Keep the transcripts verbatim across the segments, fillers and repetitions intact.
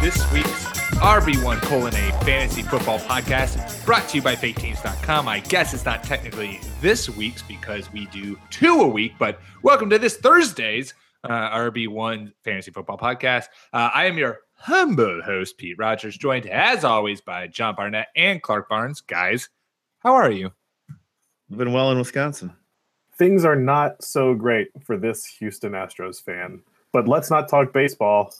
This week's R B one colon a fantasy football podcast brought to you by Faketeams dot com. I guess it's not technically this week's because we do two a week, but welcome to this Thursday's uh, R B one fantasy football podcast. Uh, I am your humble host, Pete Rogers, joined as always by John Barnett and Clark Barnes. Guys, how are you? I've been well in Wisconsin. Things are not so great for this Houston Astros fan, but let's not talk baseball,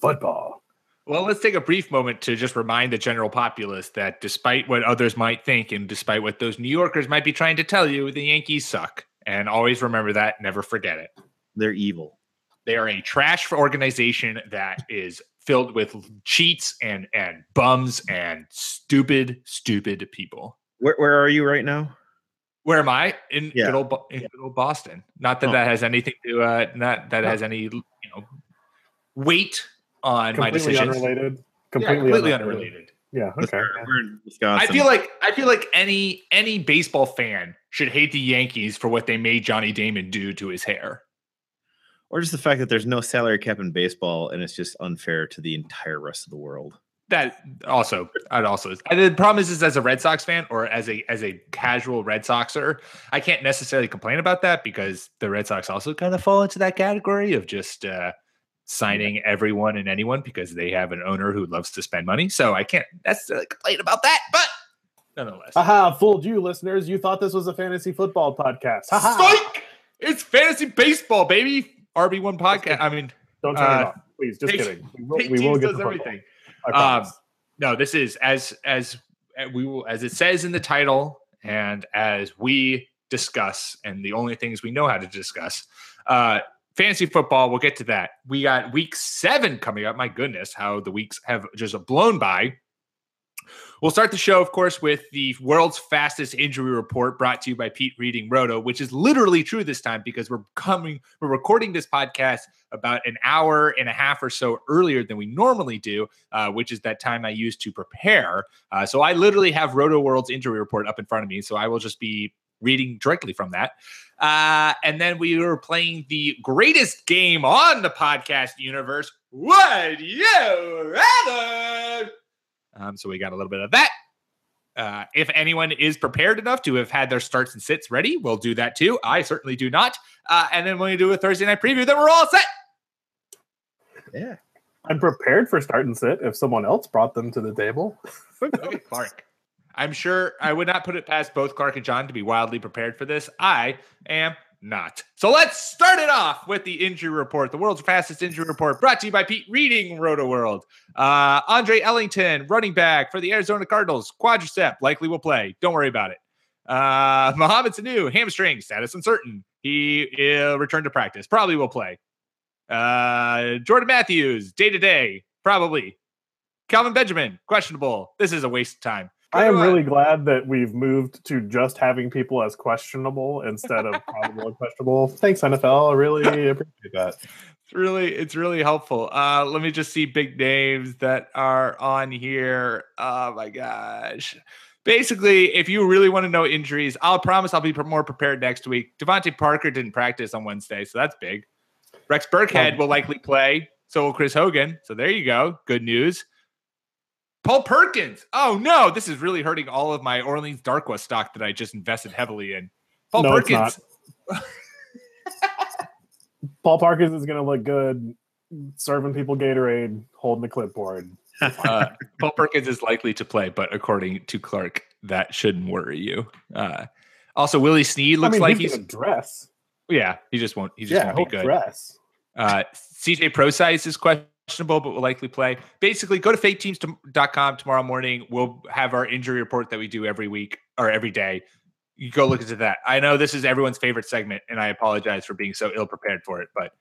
football. Well, let's take a brief moment to just remind the general populace that despite what others might think and despite what those New Yorkers might be trying to tell you, the Yankees suck. And always remember that. Never forget it. They're evil. They are a trash organization that is filled with cheats and, and bums and stupid, stupid people. Where where are you right now? Where am I? In, yeah. good, old, in good old Boston. Not that oh. that has anything to, uh, not that no. has any, you know, weight on completely my decisions. Unrelated. Completely, yeah, completely unrelated. unrelated. Yeah. Okay. We're in Wisconsin. I feel like I feel like any any baseball fan should hate the Yankees for what they made Johnny Damon do to his hair, or just the fact that there's no salary cap in baseball and it's just unfair to the entire rest of the world. That also, I'd also. And the problem is, is as a Red Sox fan or as a as a casual Red Soxer, I can't necessarily complain about that because the Red Sox also kind of fall into that category of just. Uh, signing everyone and anyone because they have an owner who loves to spend money. So I can't necessarily complain about that, but nonetheless. Haha, fooled you, listeners. You thought this was a fantasy football podcast. Psych! It's fantasy baseball, baby. R B one podcast. I mean, don't turn uh, it off. Please, just Patriots, kidding. We will, Patriots we will get does everything. Um, no, this is as as we will as it says in the title and as we discuss and the only things we know how to discuss. Uh Fantasy football, we'll get to that. We got week seven coming up. My goodness, how the weeks have just blown by. We'll start the show, of course, with the world's fastest injury report brought to you by Pete Reading Roto, which is literally true this time because we're coming, we're recording this podcast about an hour and a half or so earlier than we normally do, uh, which is that time I use to prepare. Uh, so I literally have Roto World's injury report up in front of me, so I will just be reading directly from that. Uh, and then we were playing the greatest game on the podcast universe. Would you rather? Um, so we got a little bit of that. Uh, if anyone is prepared enough to have had their starts and sits ready, we'll do that too. I certainly do not. Uh, and then when we do a Thursday night preview, then we're all set. Yeah. I'm prepared for start and sit if someone else brought them to the table. Okay, Clark. I'm sure I would not put it past both Clark and John to be wildly prepared for this. I am not. So let's start it off with the injury report, the world's fastest injury report, brought to you by Pete Reading, RotoWorld. Uh, Andre Ellington, running back for the Arizona Cardinals, quadricep, likely will play. Don't worry about it. Uh, Mohamed Sanu, hamstring, status uncertain. He uh, returned to practice, probably will play. Uh, Jordan Matthews, day-to-day, probably. Calvin Benjamin, questionable. This is a waste of time. I am really glad that we've moved to just having people as questionable instead of probable and questionable. Thanks, N F L. I really appreciate that. It's really, it's really helpful. Uh, let me just see big names that are on here. Oh my gosh. Basically, if you really want to know injuries, I'll promise I'll be more prepared next week. Devontae Parker didn't practice on Wednesday, so that's big. Rex Burkhead oh. will likely play. So will Chris Hogan. So there you go. Good news. Paul Perkins. Oh, no. This is really hurting all of my Orleans Darkwa stock that I just invested heavily in. Paul no, Perkins. It's not. Paul Perkins is going to look good serving people Gatorade, holding the clipboard. uh, Paul Perkins is likely to play, but according to Clark, that shouldn't worry you. Uh, also, Willie Snead looks I mean, like he's, he's going to dress. Yeah, he just won't. He just yeah, won't be good. Dress. Uh, C J ProSize is questionable, but will likely play. Basically, go to fake teams dot com tomorrow morning. We'll have our injury report that we do every week or every day. You go look into that. I know this is everyone's favorite segment, and I apologize for being so ill-prepared for it, but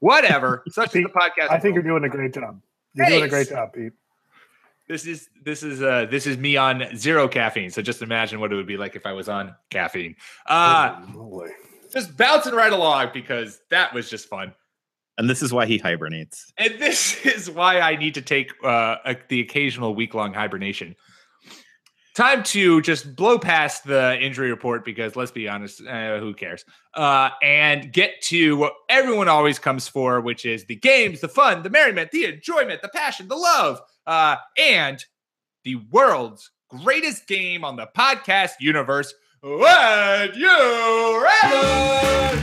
whatever. Such Pete, is the podcast. I think you're doing a great job. You're Thanks. doing a great job, Pete. This is this is uh, this is me on zero caffeine. So just imagine what it would be like if I was on caffeine. Uh, oh, just bouncing right along because that was just fun. And this is why he hibernates. And this is why I need to take uh, a, the occasional week-long hibernation. Time to just blow past the injury report because, let's be honest, uh, who cares? Uh, and get to what everyone always comes for, which is the games, the fun, the merriment, the enjoyment, the passion, the love, uh, and the world's greatest game on the podcast universe. Would you rather?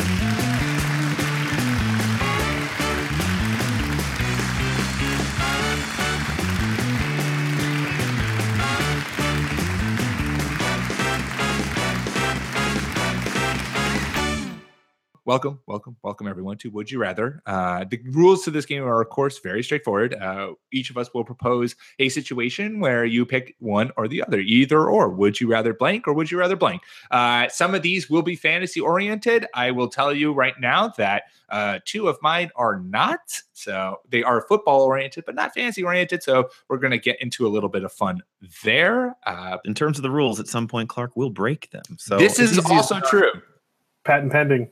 Welcome, welcome, welcome everyone to Would You Rather. Uh, the rules to this game are, of course, very straightforward. Uh, each of us will propose a situation where you pick one or the other, either or. Would you rather blank or would you rather blank? Uh, some of these will be fantasy-oriented. I will tell you right now that uh, two of mine are not. So they are football-oriented, but not fantasy-oriented. So we're going to get into a little bit of fun there. Uh, In terms of the rules, at some point, Clark will break them. So this is also true. Patent pending.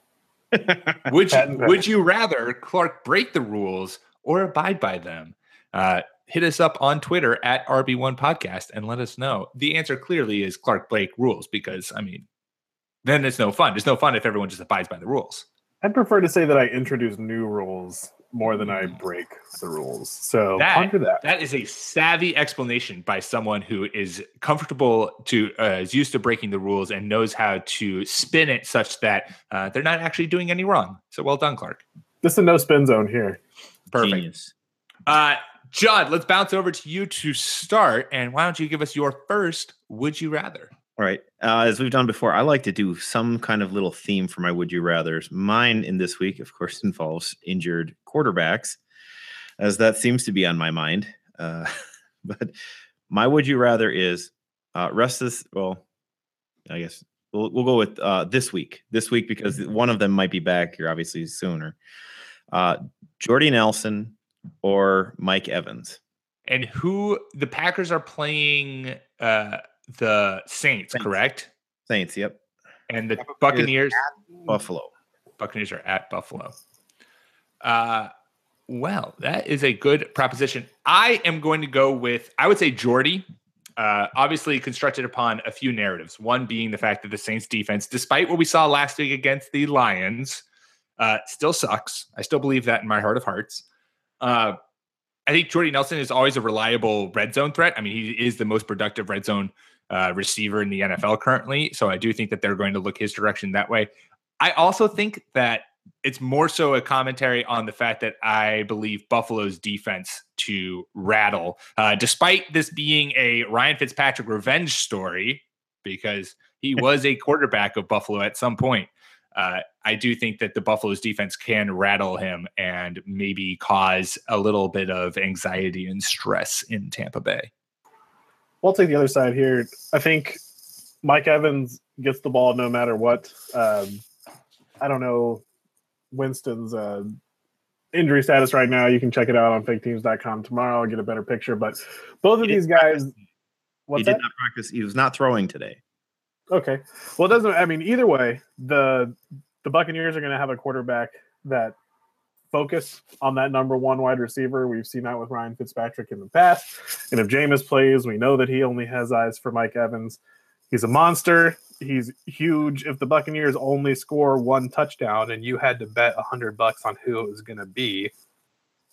would you, would you rather Clark break the rules or abide by them? Uh, hit us up on Twitter at R B one podcast and let us know. The answer clearly is Clark Blake rules because, I mean, then it's no fun. It's no fun if everyone just abides by the rules. I'd prefer to say that I introduce new rules more than I break the rules. So that, onto that. That is a savvy explanation by someone who is comfortable to, uh, is used to breaking the rules and knows how to spin it such that uh, they're not actually doing any wrong. So well done, Clark. This is a no spin zone here. Perfect. Genius. Uh, John, let's bounce over to you to start. And why don't you give us your first Would You Rather? All right. Uh, as we've done before, I like to do some kind of little theme for my Would You Rathers. Mine in this week, of course, involves injured quarterbacks, as that seems to be on my mind. Uh, but my Would You Rather is uh, rest this. Well, I guess we'll, we'll go with uh, this week. This week, because one of them might be back here, obviously, sooner. Uh, Jordy Nelson or Mike Evans. And who the Packers are playing... Uh, The Saints, Saints, correct? Saints, yep. And the Buccaneers. At Buffalo. Buccaneers are at Buffalo. Uh, well, that is a good proposition. I am going to go with, I would say Jordy, uh, obviously constructed upon a few narratives. One being the fact that the Saints defense, despite what we saw last week against the Lions, uh, still sucks. I still believe that in my heart of hearts. Uh, I think Jordy Nelson is always a reliable red zone threat. I mean, he is the most productive red zone Uh, receiver in the N F L currently. So I do think that they're going to look his direction that way. I also think that it's more so a commentary on the fact that I believe Buffalo's defense to rattle, uh, despite this being a Ryan Fitzpatrick revenge story, because he was a quarterback of Buffalo at some point. Uh, I do think that the Buffalo's defense can rattle him and maybe cause a little bit of anxiety and stress in Tampa Bay. I'll take the other side here. I think Mike Evans gets the ball no matter what. Um, I don't know Winston's uh, injury status right now. You can check it out on fake teams dot com tomorrow and get a better picture. But both of these guys, what's he did that? not practice. He was not throwing today. Okay. Well, it doesn't. I mean, either way, the the Buccaneers are going to have a quarterback that focus on that number one wide receiver. We've seen that with Ryan Fitzpatrick in the past. And if Jameis plays, we know that he only has eyes for Mike Evans. He's a monster. He's huge. If the Buccaneers only score one touchdown and you had to bet a hundred bucks on who it was going to be,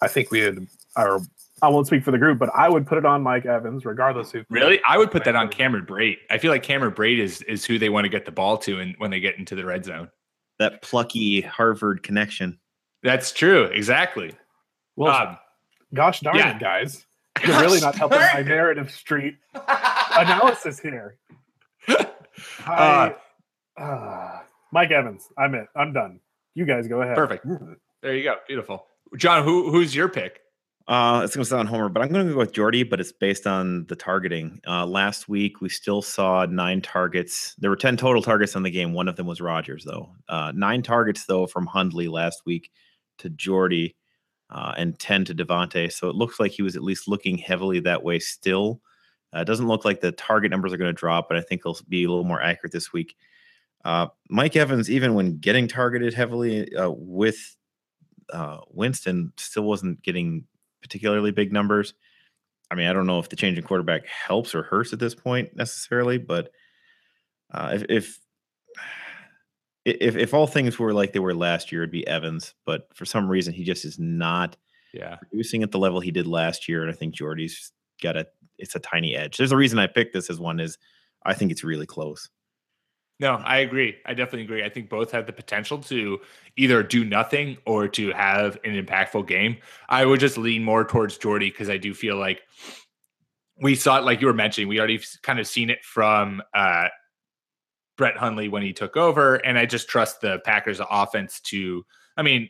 I think we would, or I won't speak for the group, but I would put it on Mike Evans, regardless who. Really? I would put that on Cameron Brate. I feel like Cameron Brate is, is who they want to get the ball to. And when they get into the red zone, that plucky Harvard connection. That's true. Exactly. Well, um, gosh darn yeah. it, guys. You're gosh really not helping my narrative street analysis here. I, uh, uh, Mike Evans, I'm it. I'm done. You guys go ahead. Perfect. There you go. Beautiful. John, who who's your pick? Uh, it's going to sound Homer, but I'm going to go with Jordy, but it's based on the targeting. Uh, last week, we still saw nine targets. There were ten total targets on the game. One of them was Rodgers, though. Uh, nine targets, though, from Hundley last week to Jordy uh, and ten to Devontae. So it looks like he was at least looking heavily that way still. Uh, it doesn't look like the target numbers are going to drop, but I think he'll be a little more accurate this week. Uh, Mike Evans, even when getting targeted heavily uh, with uh, Winston, still wasn't getting particularly big numbers. I mean, I don't know if the change in quarterback helps or hurts at this point necessarily, but uh, if, if if if all things were like they were last year, it'd be Evans. But for some reason, he just is not yeah. producing at the level he did last year. And I think Jordy's got a it's a tiny edge. There's a reason I picked this as one is I think it's really close. No, I agree. I definitely agree. I think both have the potential to either do nothing or to have an impactful game. I would just lean more towards Jordy because I do feel like we saw it, like you were mentioning, we already kind of seen it from uh, Brett Hundley when he took over. And I just trust the Packers offense to, I mean,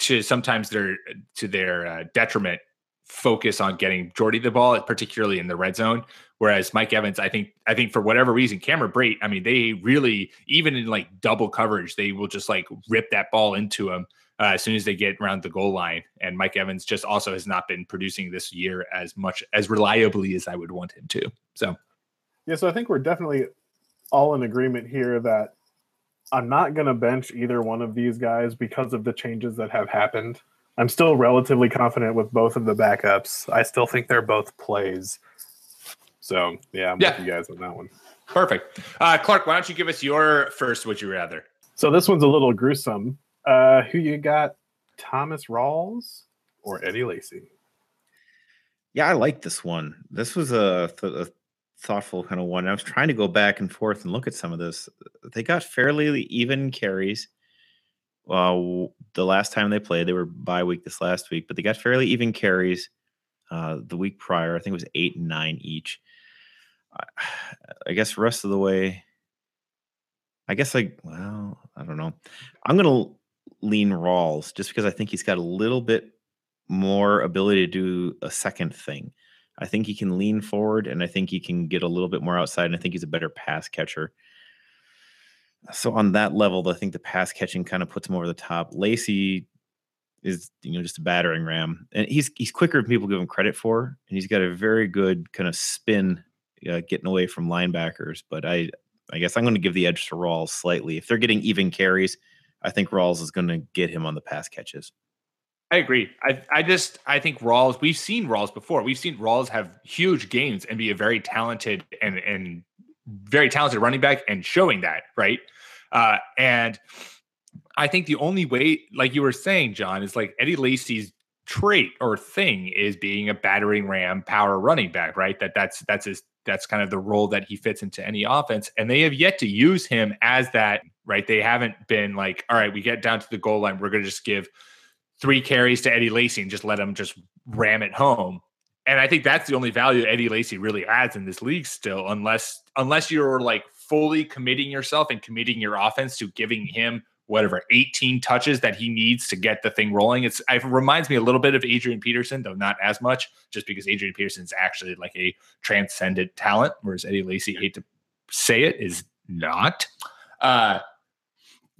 to sometimes their, to their uh, detriment, focus on getting Jordy the ball, particularly in the red zone. Whereas Mike Evans, I think, I think for whatever reason, Cameron Brate, I mean, they really, even in like double coverage, they will just like rip that ball into him uh, as soon as they get around the goal line. And Mike Evans just also has not been producing this year as much as reliably as I would want him to. So, yeah, so I think we're definitely all in agreement here that I'm not going to bench either one of these guys because of the changes that have happened. I'm still relatively confident with both of the backups. I still think they're both plays. So, yeah, I'm yeah. with you guys on that one. Perfect. Uh, Clark, why don't you give us your first would you rather? So this one's a little gruesome. Uh, who you got, Thomas Rawls or Eddie Lacy? Yeah, I like this one. This was a, th- a thoughtful kind of one. I was trying to go back and forth and look at some of this. They got fairly even carries. Uh, the last time they played, they were bye week this last week, but they got fairly even carries uh, the week prior. I think it was eight and nine each. I, I guess the rest of the way, I guess like, well, I don't know. I'm going to lean Rawls just because I think he's got a little bit more ability to do a second thing. I think he can lean forward and I think he can get a little bit more outside. And I think he's a better pass catcher. So on that level, I think the pass catching kind of puts him over the top. Lacy is, you know, just a battering ram, and he's he's quicker than people give him credit for, and he's got a very good kind of spin, uh, getting away from linebackers. But I, I guess I'm going to give the edge to Rawls slightly. If they're getting even carries, I think Rawls is going to get him on the pass catches. I agree. I I just I think Rawls. We've seen Rawls before. We've seen Rawls have huge games and be a very talented and and. very talented running back and showing that, right? Uh, and I think the only way, like you were saying, John, is like Eddie Lacy's trait or thing is being a battering ram power running back, right? That that's, that's his, that's kind of the role that he fits into any offense. And they have yet to use him as that, right? They haven't been like, all right, we get down to the goal line. We're going to just give three carries to Eddie Lacy and just let him just ram it home. And I think that's the only value Eddie Lacy really adds in this league still, unless unless you're like fully committing yourself and committing your offense to giving him whatever eighteen touches that he needs to get the thing rolling. It's, it reminds me a little bit of Adrian Peterson, though not as much, just because Adrian Peterson is actually like a transcendent talent, whereas Eddie Lacy, hate to say it, is not. Uh,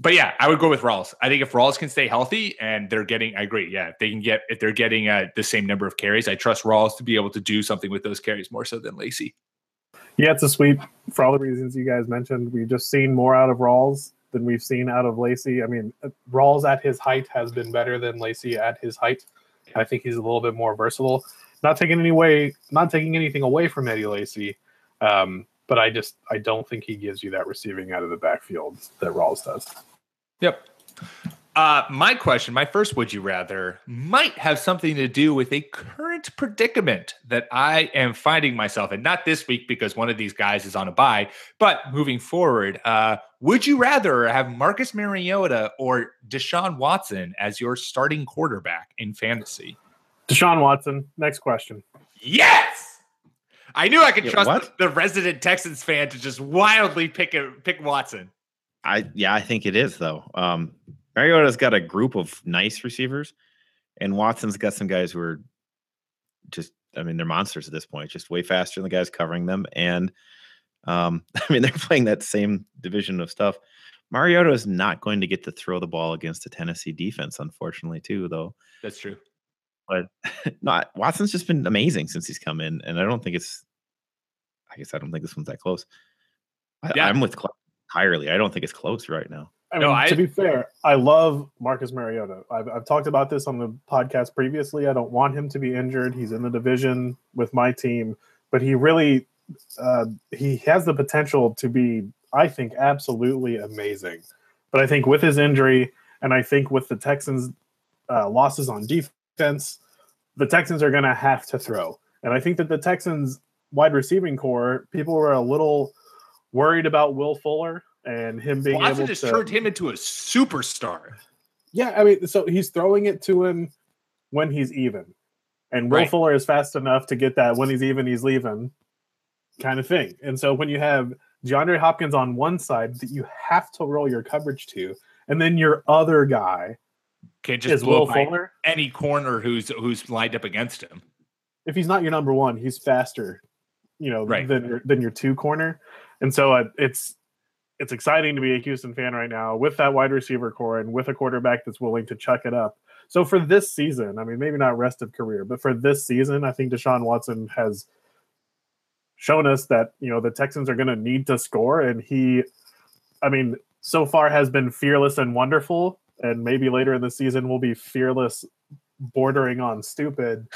But yeah, I would go with Rawls. I think if Rawls can stay healthy and they're getting, I agree. Yeah. If they can get, if they're getting uh, the same number of carries, I trust Rawls to be able to do something with those carries more so than Lacy. Yeah, it's a sweep for all the reasons you guys mentioned. We've just seen more out of Rawls than we've seen out of Lacy. I mean, Rawls at his height has been better than Lacy at his height. I think he's a little bit more versatile, not taking any way, not taking anything away from Eddie Lacy. Um, But I just, I don't think he gives you that receiving out of the backfield that Rawls does. Yep. Uh, my question, my first would you rather, might have something to do with a current predicament that I am finding myself in. Not this week because one of these guys is on a bye, but moving forward, uh, would you rather have Marcus Mariota or Deshaun Watson as your starting quarterback in fantasy? Deshaun Watson. Next question. Yes. I knew I could yeah, trust what? the resident Texans fan to just wildly pick a, pick Watson. I yeah, I think it is though. Um, Mariota's got a group of nice receivers, And Watson's got some guys who are just, I mean, they're monsters at this point, just way faster than the guys covering them. And um, I mean, they're playing that same division of stuff. Mariota is not going to get to throw the ball against the Tennessee defense, unfortunately, too, though. That's true. But not Watson's just been amazing since he's come in. And I don't think it's, I guess I don't think this one's that close. I, yeah. I'm with Clark entirely. I don't think it's close right now. I no, mean, I, to be fair, I love Marcus Mariota. I've, I've talked about this on the podcast previously. I don't want him to be injured. He's in the division with my team, but he really uh, he has the potential to be, I think, absolutely amazing. But I think with his injury, and I think with the Texans' uh, losses on defense, the Texans are going to have to throw. And I think that the Texans' wide receiving core, people were a little worried about Will Fuller. And him being Watson able just to turned him into a superstar. Yeah, I mean, so he's throwing it to him when he's even, and Will right. Fuller is fast enough to get that when he's even, he's leaving kind of thing. And so when you have DeAndre Hopkins on one side that you have to roll your coverage to, and then your other guy can't just is blow Will Fuller any corner who's who's lined up against him. If he's not your number one, he's faster, you know, right. than your, than your two corner, and so uh, it's. It's exciting to be a Houston fan right now with that wide receiver core and with a quarterback that's willing to chuck it up. So for this season, I mean, maybe not rest of career, but for this season, I think Deshaun Watson has shown us that, you know, the Texans are going to need to score. And he, I mean, so far has been fearless and wonderful. And maybe later in the season will be fearless, bordering on stupid,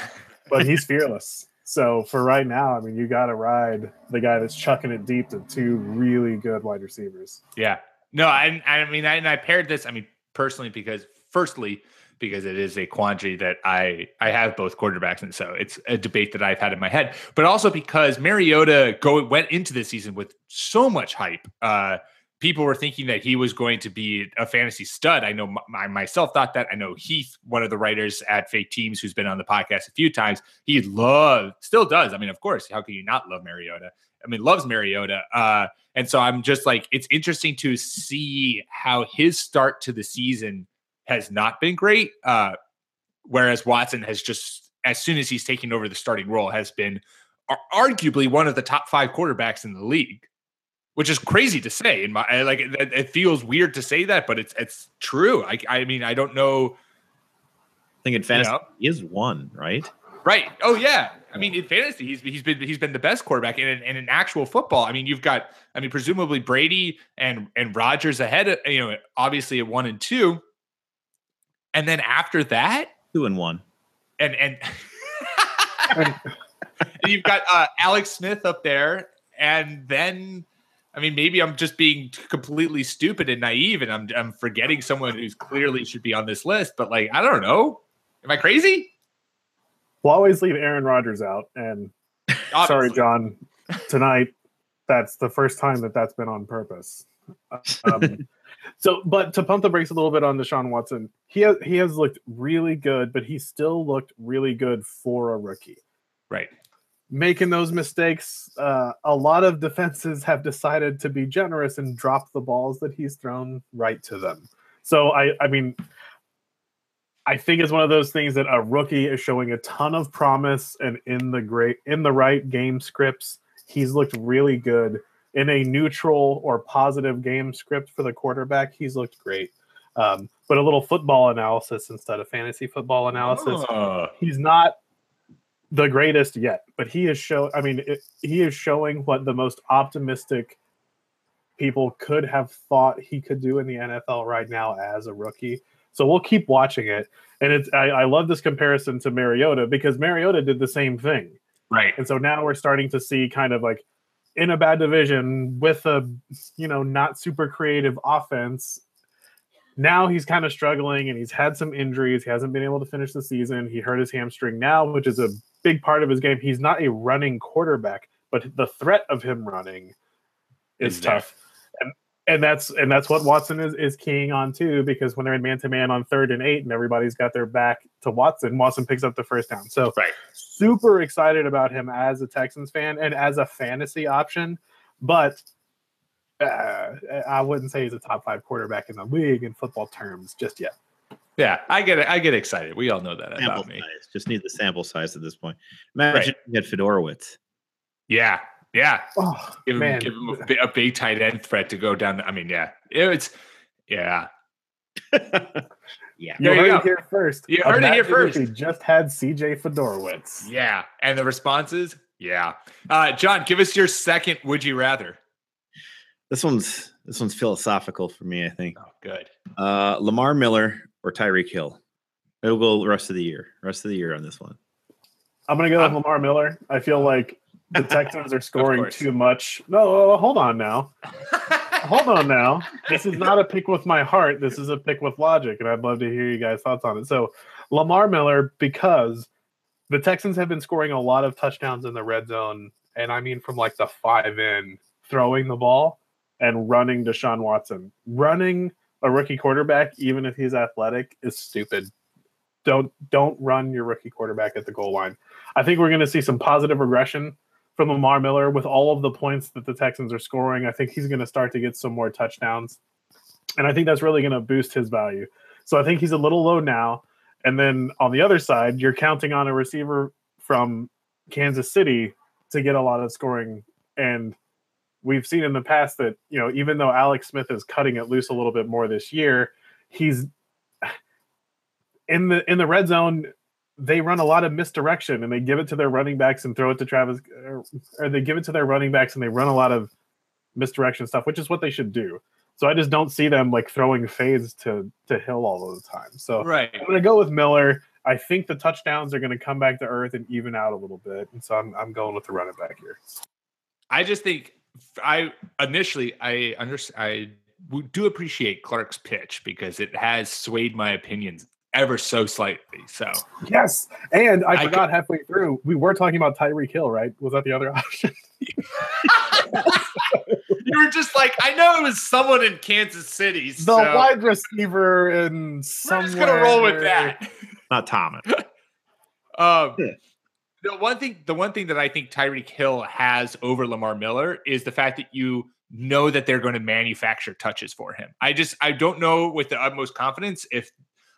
but he's fearless. So for right now, I mean, you got to ride the guy that's chucking it deep to two really good wide receivers. Yeah. No, I, I mean, I, and I paired this, I mean, personally, because firstly, because it is a quandary that I, I have both quarterbacks. And so it's a debate that I've had in my head, but also because Mariota go, went into this season with so much hype. Uh, people were thinking that he was going to be a fantasy stud. I know m- I myself thought that. I know Heath, one of the writers at Fake Teams, who's been on the podcast a few times, he loved, still does. I mean, of course, how can you not love Mariota? I mean, loves Mariota. Uh, and so I'm just like, it's interesting to see how his start to the season has not been great. Uh, whereas Watson has just, as soon as he's taken over the starting role, has been ar- arguably one of the top five quarterbacks in the league. Which is crazy to say. In my like, it, it feels weird to say that, but it's it's true. I I mean, I don't know. I think in fantasy, you know, he is one, right? Right. Oh yeah. I mean, in fantasy, he's he's been he's been the best quarterback. And in, and in actual football, I mean, you've got, I mean, presumably Brady and and Rodgers ahead of, you know, obviously at one and two, and then after that, two and one, and and, and you've got uh, Alex Smith up there, and then. I mean, maybe I'm just being completely stupid and naive, and I'm I'm forgetting someone who's clearly should be on this list. But like, I don't know. Am I crazy? We'll always leave Aaron Rodgers out. And sorry, John, tonight that's the first time that that's been on purpose. Um, so, but to pump the brakes a little bit on Deshaun Watson, he has, he has looked really good, but he still looked really good for a rookie, right? Making those mistakes, uh, a lot of defenses have decided to be generous and drop the balls that he's thrown right to them. So, I, I mean, I think it's one of those things that a rookie is showing a ton of promise, and in the great, in the right game scripts, he's looked really good. In a neutral or positive game script for the quarterback, he's looked great. Um, but a little football analysis instead of fantasy football analysis, uh. he's not the greatest yet, but he is show. I mean, it, he is showing what the most optimistic people could have thought he could do in the N F L right now as a rookie. So we'll keep watching it. And it's, I, I love this comparison to Mariota, because Mariota did the same thing. Right. And so now we're starting to see kind of like in a bad division with a, you know, not super creative offense. Now he's kind of struggling, and he's had some injuries. He hasn't been able to finish the season. He hurt his hamstring now, which is a big part of his game. He's not a running quarterback, but the threat of him running is exactly. tough. And and that's and that's what Watson is, is keying on too, because when they're in man-to-man on third and eight and everybody's got their back to Watson, Watson picks up the first down. So right. super excited about him as a Texans fan and as a fantasy option. But uh, I wouldn't say he's a top five quarterback in the league in football terms just yet. Yeah, I get I get excited. We all know that sample about me. Size. Just need the sample size at this point. Imagine right. you had Fedorowicz. Yeah, yeah. Oh, give, him, give him a, a big tight end threat to go down. The, I mean, yeah, it's yeah. Yeah, you there heard you it here first. You heard it here first. We just had C J Fedorowicz. Yeah, and the responses, yeah. Uh, John, give us your second. Would you rather? This one's this one's philosophical for me. I think. Oh, good. Uh, Lamar Miller or Tyreek Hill. It'll go the rest of the year. Rest of the year on this one. I'm gonna go um, with Lamar Miller. I feel like the Texans are scoring too much. No, hold on now. Hold on now. This is not a pick with my heart. This is a pick with logic, and I'd love to hear you guys' thoughts on it. So, Lamar Miller, because the Texans have been scoring a lot of touchdowns in the red zone, and I mean from like the five in, throwing the ball and running Deshaun Watson. Running a rookie quarterback, even if he's athletic, is stupid. Don't don't run your rookie quarterback at the goal line. I think we're going to see some positive regression from Lamar Miller with all of the points that the Texans are scoring. I think he's going to start to get some more touchdowns. And I think that's really going to boost his value. So I think he's a little low now. And then on the other side, you're counting on a receiver from Kansas City to get a lot of scoring. And we've seen in the past that, you know, even though Alex Smith is cutting it loose a little bit more this year, he's in the in the red zone. They run a lot of misdirection and they give it to their running backs and throw it to Travis, or, or they give it to their running backs and they run a lot of misdirection stuff, which is what they should do. So I just don't see them like throwing fades to, to Hill all the time. So right. I'm going to go with Miller. I think the touchdowns are going to come back to earth and even out a little bit. And so I'm, I'm going with the running back here. I just think I initially, I understand, I do appreciate Clark's pitch because it has swayed my opinions ever so slightly. So yes, and I, I forgot could, halfway through we were talking about Tyreek Hill, right? Was that the other option? You were just like, I know it was someone in Kansas City, the so wide receiver, and we're just gonna roll with that. Not Thomas. um, yeah. the one thing, the one thing that I think Tyreek Hill has over Lamar Miller is the fact that you know that they're going to manufacture touches for him. I just, I don't know with the utmost confidence if.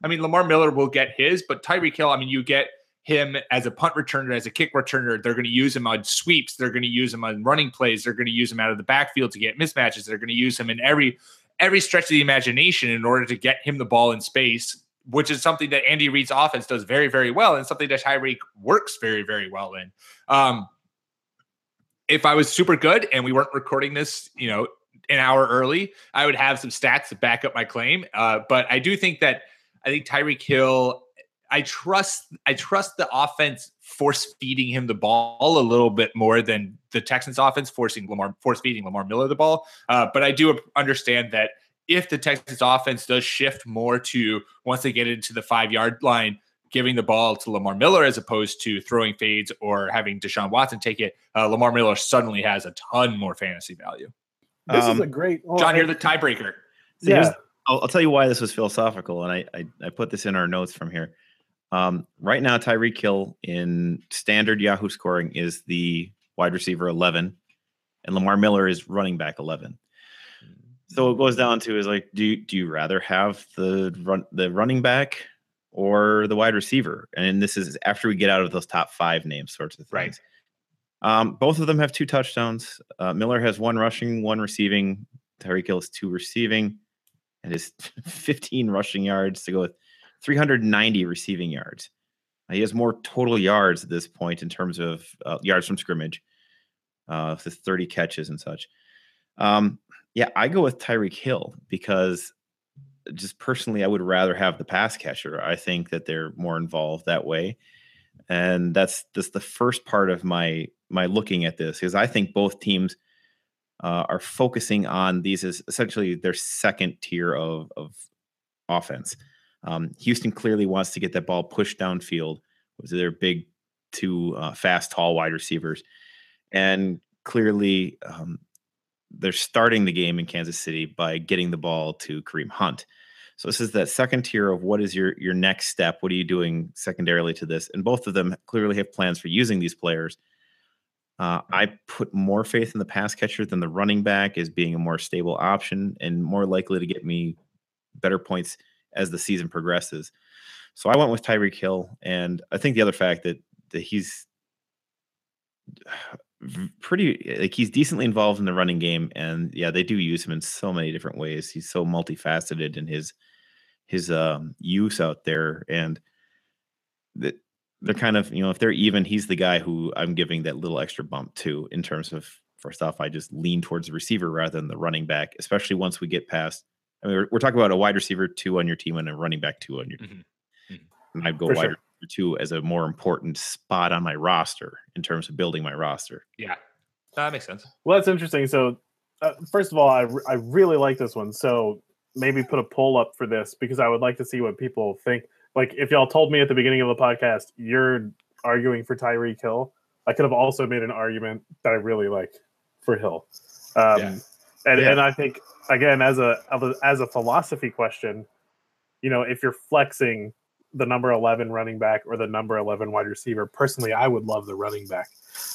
I mean, Lamar Miller will get his, but Tyreek Hill, I mean, you get him as a punt returner, as a kick returner. They're going to use him on sweeps. They're going to use him on running plays. They're going to use him out of the backfield to get mismatches. They're going to use him in every every stretch of the imagination in order to get him the ball in space, which is something that Andy Reid's offense does very, very well and something that Tyreek works very, very well in. Um, if I was super good and we weren't recording this, you know, an hour early, I would have some stats to back up my claim. Uh, but I do think that I think Tyreek Hill, I trust I trust the offense force feeding him the ball a little bit more than the Texans offense forcing Lamar force feeding Lamar Miller the ball. Uh, but I do understand that if the Texans offense does shift more to once they get into the five yard line, giving the ball to Lamar Miller as opposed to throwing fades or having Deshaun Watson take it, uh, Lamar Miller suddenly has a ton more fantasy value. This um, is a great oh, John. You're the tiebreaker. So yeah. I'll, I'll tell you why this was philosophical, and I, I I put this in our notes from here. Um, right now, Tyreek Hill in standard Yahoo scoring is the wide receiver eleven, and Lamar Miller is running back eleven. So it goes down to is like, do do you rather have the run the running back or the wide receiver? And this is after we get out of those top five names sorts of things. Right. Um, both of them have two touchdowns. Uh, Miller has one rushing, one receiving. Tyreek Hill is two receiving. And his fifteen rushing yards to go with three hundred ninety receiving yards. He has more total yards at this point in terms of uh, yards from scrimmage, uh, with thirty catches and such. Um, yeah, I go with Tyreek Hill because just personally, I would rather have the pass catcher. I think that they're more involved that way. And that's, that's the first part of my, my looking at this, because I think both teams Uh, are focusing on these as essentially their second tier of, of offense. Um, Houston clearly wants to get that ball pushed downfield with their big two uh, fast, tall wide receivers. And clearly um, they're starting the game in Kansas City by getting the ball to Kareem Hunt. So this is that second tier of what is your, your next step? What are you doing secondarily to this? And both of them clearly have plans for using these players. Uh, I put more faith in the pass catcher than the running back as being a more stable option and more likely to get me better points as the season progresses. So I went with Tyreek Hill, and I think the other fact that that he's pretty like he's decently involved in the running game, and yeah, they do use him in so many different ways. He's so multifaceted in his his um, use out there, and that they're kind of, you know, if they're even, he's the guy who I'm giving that little extra bump to in terms of, first off, I just lean towards the receiver rather than the running back, especially once we get past. I mean, we're, we're talking about a wide receiver two on your team and a running back two on your mm-hmm. team. And I'd go For wide sure. receiver two as a more important spot on my roster in terms of building my roster. Yeah, that makes sense. Well, that's interesting. So, uh, first of all, I, re- I really like this one. So maybe put a poll up for this, because I would like to see what people think. Like, if y'all told me at the beginning of the podcast, you're arguing for Tyreek Hill, I could have also made an argument that I really like for Hill. Um, yeah. And yeah. and I think, again, as a as a philosophy question, you know, if you're flexing the number eleven running back or the number eleven wide receiver, personally, I would love the running back.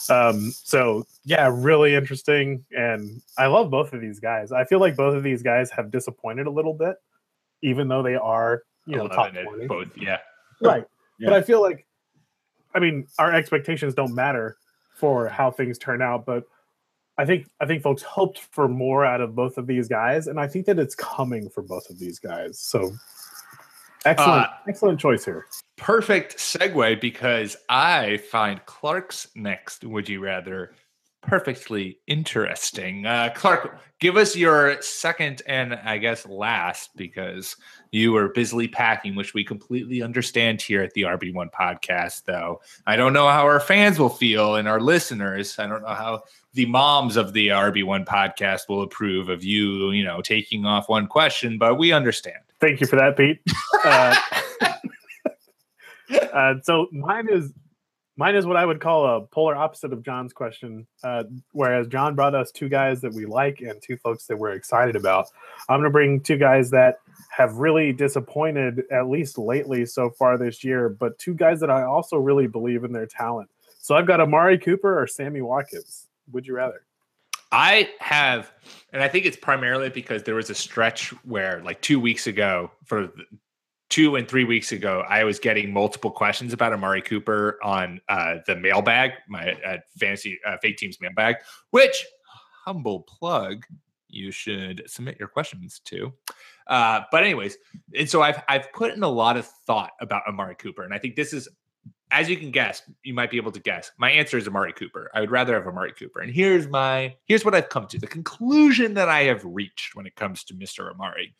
Um, so, yeah, really interesting. And I love both of these guys. I feel like both of these guys have disappointed a little bit, even though they are, you know, top twenty. Both, yeah. Right. Yeah. But I feel like, I mean, our expectations don't matter for how things turn out, but I think I think folks hoped for more out of both of these guys, and I think that it's coming for both of these guys. So excellent, uh, excellent choice here. Perfect segue, because I find Clark's next would you rather perfectly interesting. Uh, Clark, give us your second and, I guess, last, because you were busily packing, which we completely understand here at the R B one podcast, though. I don't know how our fans will feel and our listeners. I don't know how the moms of the R B one podcast will approve of you, you know, taking off one question, but we understand. Thank you for that, Pete. uh, uh, so mine is... Mine is what I would call a polar opposite of John's question, uh, whereas John brought us two guys that we like and two folks that we're excited about. I'm going to bring two guys that have really disappointed, at least lately so far this year, but two guys that I also really believe in their talent. So I've got Amari Cooper or Sammy Watkins. Would you rather? I have, and I think it's primarily because there was a stretch where, like two weeks ago, for the, Two and three weeks ago, I was getting multiple questions about Amari Cooper on uh, the mailbag, my uh, fantasy uh, fake teams mailbag, which, humble plug, you should submit your questions to. Uh, but anyways, and so I've I've put in a lot of thought about Amari Cooper, and I think this is, as you can guess, you might be able to guess, my answer is Amari Cooper. I would rather have Amari Cooper, and here's my here's what I've come to, the conclusion that I have reached when it comes to Mister Amari.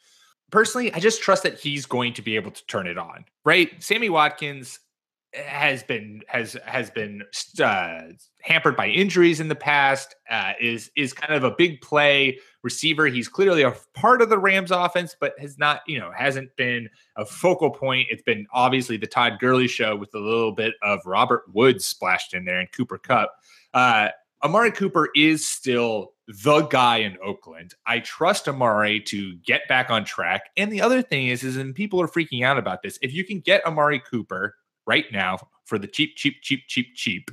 Personally, I just trust that he's going to be able to turn it on, right? Sammy Watkins has been has has been uh, hampered by injuries in the past. Uh, is is kind of a big play receiver. He's clearly a part of the Rams' offense, but has not, you know, hasn't been a focal point. It's been obviously the Todd Gurley show with a little bit of Robert Woods splashed in there and Cooper Kupp. Uh, Amari Cooper is still the guy in Oakland. I trust Amari to get back on track. And the other thing is, is and people are freaking out about this, if you can get Amari Cooper right now for the cheap, cheap, cheap, cheap, cheap,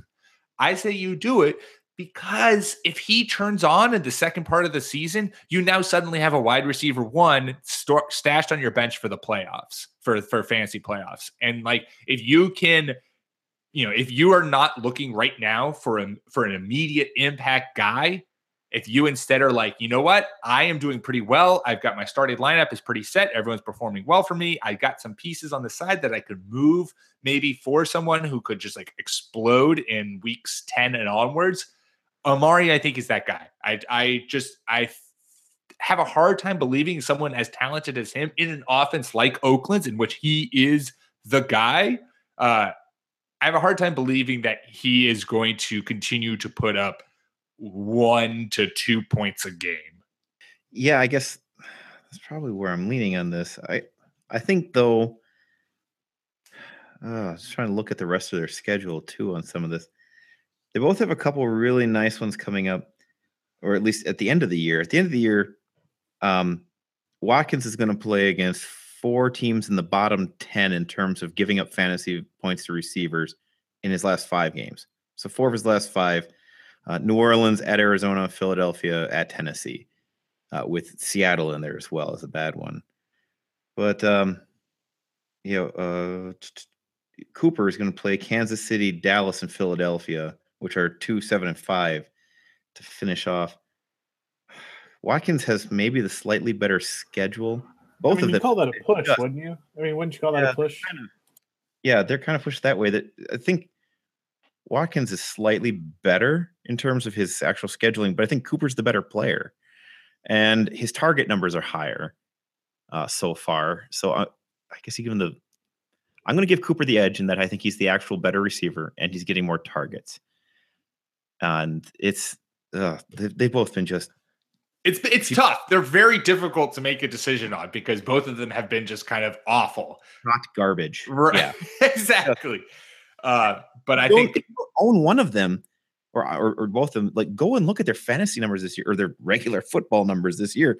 I say you do it, because if he turns on in the second part of the season, you now suddenly have a wide receiver one st- stashed on your bench for the playoffs, for, for fantasy playoffs. And like, if you can... You know, if you are not looking right now for a, for an immediate impact guy, if you instead are like, you know what, I am doing pretty well. I've got my starting lineup is pretty set. Everyone's performing well for me. I got some pieces on the side that I could move maybe for someone who could just like explode in weeks ten and onwards. Amari, I think, is that guy. I I just I have a hard time believing someone as talented as him in an offense like Oakland's, in which he is the guy. Uh, I have a hard time believing that he is going to continue to put up one to two points a game. Yeah, I guess that's probably where I'm leaning on this. I I think, though, uh, I was trying to look at the rest of their schedule, too, on some of this. They both have a couple really nice ones coming up, or at least at the end of the year. At the end of the year, um, Watkins is going to play against four teams in the bottom ten in terms of giving up fantasy points to receivers in his last five games. So four of his last five, uh, New Orleans, at Arizona, Philadelphia, at Tennessee, uh, with Seattle in there as well as a bad one. But um, you know, uh, t- t- Cooper is going to play Kansas City, Dallas, and Philadelphia, which are two, seven, and five to finish off. Watkins has maybe the slightly better schedule. Both I mean, of them. You call that a push, just, wouldn't you? I mean, wouldn't you call yeah, that a push? Kind of, yeah, they're kind of pushed that way. That I think Watkins is slightly better in terms of his actual scheduling, but I think Cooper's the better player, and his target numbers are higher uh, so far. So I, I guess you give him the. I'm going to give Cooper the edge in that I think he's the actual better receiver, and he's getting more targets. And it's uh, they've, they've both been just. It's it's tough. They're very difficult to make a decision on because both of them have been just kind of awful. Not garbage. Right. Yeah. Exactly. Uh, but I think own one of them or, or or both of them. Like, go and look at their fantasy numbers this year or their regular football numbers this year.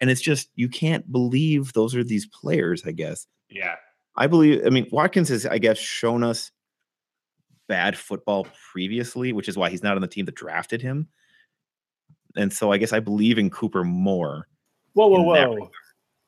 And it's just, you can't believe those are these players, I guess. Yeah. I believe, I mean, Watkins has, I guess, shown us bad football previously, which is why he's not on the team that drafted him. And so I guess I believe in Cooper more. Whoa, whoa, whoa.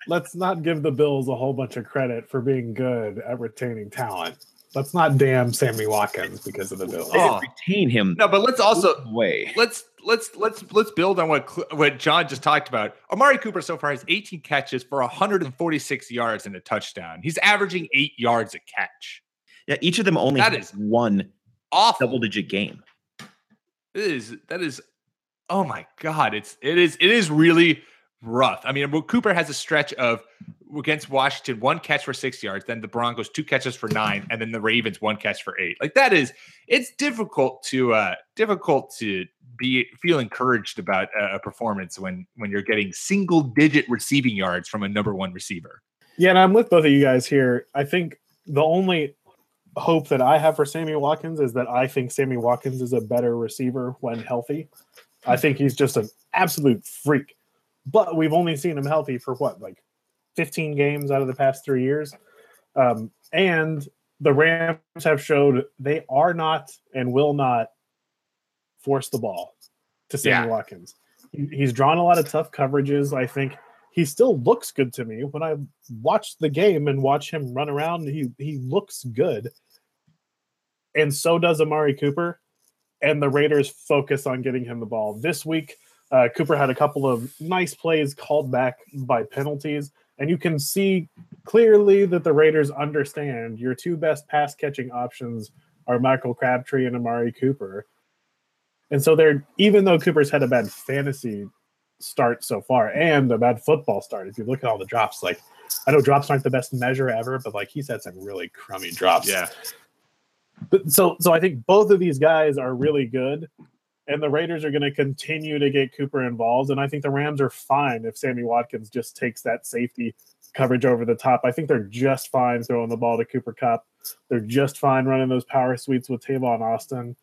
Let's not give the Bills a whole bunch of credit for being good at retaining talent. Let's not damn Sammy Watkins because of the Bills. They didn't retain him. No, but let's also way. Let's let's let's let's build on what what John just talked about. Amari Cooper so far has eighteen catches for one hundred forty-six yards and a touchdown. He's averaging eight yards a catch. Yeah, each of them only that has is one awful double-digit game. It is that is Oh my God, it's it is it is really rough. I mean, Cooper has a stretch of against Washington, one catch for six yards, then the Broncos, two catches for nine, and then the Ravens, one catch for eight. Like that is it's difficult to uh, difficult to be feel encouraged about a performance when when you're getting single digit receiving yards from a number one receiver. Yeah, and I'm with both of you guys here. I think the only hope that I have for Sammy Watkins is that I think Sammy Watkins is a better receiver when healthy. I think he's just an absolute freak. But we've only seen him healthy for, what, like fifteen games out of the past three years? Um, and the Rams have showed they are not and will not force the ball to Sammy yeah. Watkins. He, he's drawn a lot of tough coverages, I think. He still looks good to me. When I watch the game and watch him run around, he he looks good. And so does Amari Cooper. And the Raiders focus on getting him the ball. This week, uh, Cooper had a couple of nice plays called back by penalties. And you can see clearly that the Raiders understand your two best pass-catching options are Michael Crabtree and Amari Cooper. And so they're, even though Cooper's had a bad fantasy start so far and a bad football start, if you look at all the drops, like, I know drops aren't the best measure ever, but like he's had some really crummy drops. Yeah. But so, so I think both of these guys are really good, and the Raiders are going to continue to get Cooper involved. And I think the Rams are fine if Sammy Watkins just takes that safety coverage over the top. I think they're just fine throwing the ball to Cooper Kupp. They're just fine running those power sweeps with Tavon Austin.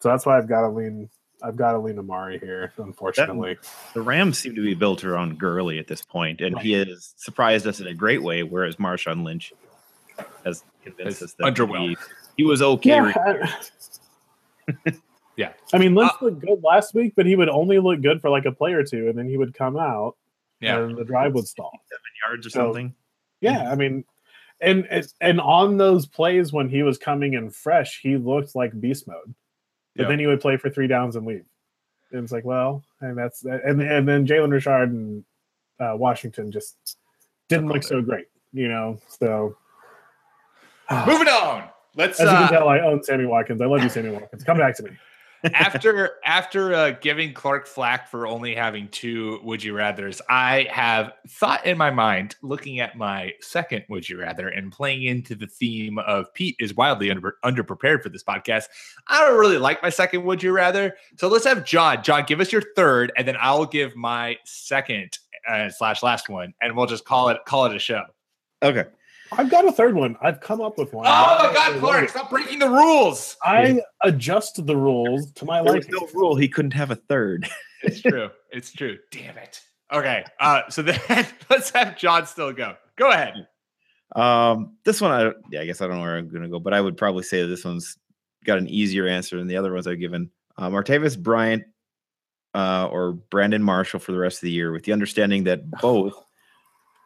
So that's why I've got to lean. I've got to lean Amari here, unfortunately. That, the Rams seem to be built around Gurley at this point, and he has surprised us in a great way. Whereas Marshawn Lynch has convinced us that underwhelmed. He was okay. Yeah. Right yeah. I mean, Lynch uh, looked good last week, but he would only look good for like a play or two, and then he would come out yeah. and the drive would stall. Seven yards or so, something. Yeah. I mean, and, and and on those plays when he was coming in fresh, he looked like beast mode. But yep. then he would play for three downs and leave. And it's like, well, and that's and and then Jalen Richard and uh, Washington just didn't look so great, you know. So moving on. Let's, As you can tell, uh, I own Sammy Watkins. I love you, Sammy Watkins. Come back to me. after after uh, giving Clark flack for only having two Would You Rathers, I have thought in my mind, looking at my second Would You Rather and playing into the theme of Pete is wildly under, underprepared for this podcast. I don't really like my second Would You Rather. So let's have John. John, give us your third, and then I'll give my second uh, slash last one, and we'll just call it call it a show. Okay. I've got a third one. I've come up with one. Oh, my God, Clark, stop breaking the rules. I adjust the rules to my liking. There was no rule. He couldn't have a third. It's true. It's true. Damn it. Okay. Uh, so then let's have John still go. Go ahead. Um, this one, I, yeah, I guess I don't know where I'm going to go, but I would probably say this one's got an easier answer than the other ones I've given. Uh, Martavis Bryant uh, or Brandon Marshall for the rest of the year, with the understanding that both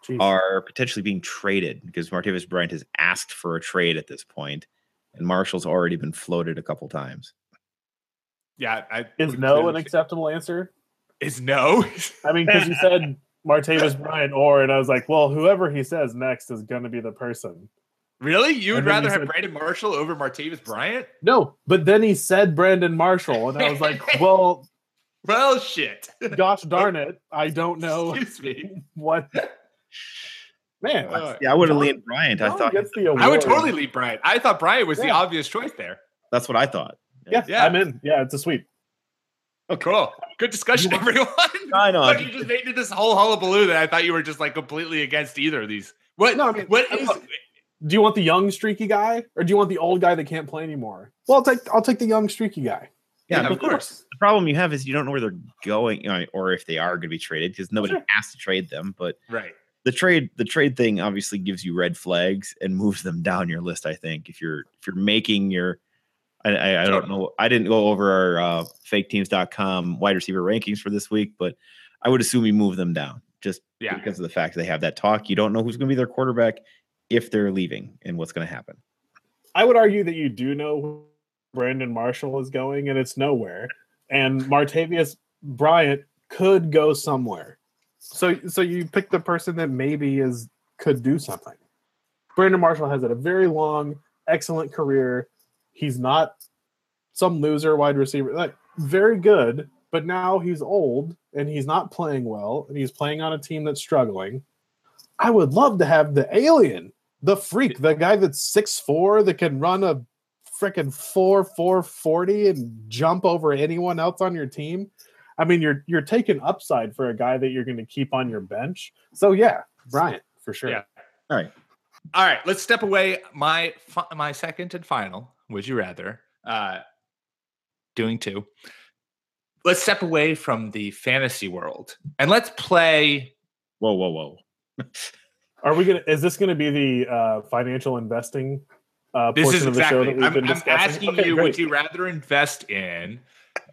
Jeez. Are potentially being traded because Martavis Bryant has asked for a trade at this point, and Marshall's already been floated a couple times. Yeah. I, is no an acceptable answer? Is no? I mean, because you said Martavis Bryant or, and I was like, well, whoever he says next is going to be the person. Really? You would rather have said Brandon Marshall over Martavis Bryant? No, but then he said Brandon Marshall, and I was like, well... well, shit. Gosh darn it. I don't know. Excuse me. What... Man. Uh, yeah, I would have leaned Bryant. I thought I would totally lean Bryant. I thought Bryant was yeah. the obvious choice there. That's what I thought. Yeah, yeah. I'm in. Yeah, it's a sweep. Oh, cool. Good discussion, everyone. I know. But you just made this whole hullabaloo that I thought you were just like completely against either of these. What? No, I mean, what is... Do you want the young streaky guy, or do you want the old guy that can't play anymore? Well, I'll take I'll take the young streaky guy. Yeah, yeah of course. course. The problem you have is you don't know where they're going, you know, or if they are going to be traded because nobody sure. has to trade them. But right, the trade the trade thing obviously gives you red flags and moves them down your list. I think if you're if you're making your, I, I, I don't know, I didn't go over our uh, fake teams dot com wide receiver rankings for this week, but I would assume you move them down just yeah. because of the fact they have that talk. You don't know who's going to be their quarterback if they're leaving and what's going to happen. I would argue that you do know where Brandon Marshall is going, and it's nowhere. And Martavis Bryant could go somewhere. So so you pick the person that maybe is could do something. Brandon Marshall has had a very long, excellent career. He's not some loser wide receiver. Like, very good, but now he's old, and he's not playing well, and he's playing on a team that's struggling. I would love to have the alien, the freak, the guy that's six foot four that can run a freaking four four forty and jump over anyone else on your team. I mean, you're you're taking upside for a guy that you're going to keep on your bench. So yeah, Bryant for sure. Yeah. All right, all right. Let's step away. My my second and final. Would you rather? Uh, doing two. Let's step away from the fantasy world and let's play. Whoa, whoa, whoa. Are we gonna? Is this gonna be the uh, financial investing uh, portion this is exactly, of the show that we've I'm, been discussing? I'm asking okay, you: great. Would you rather invest in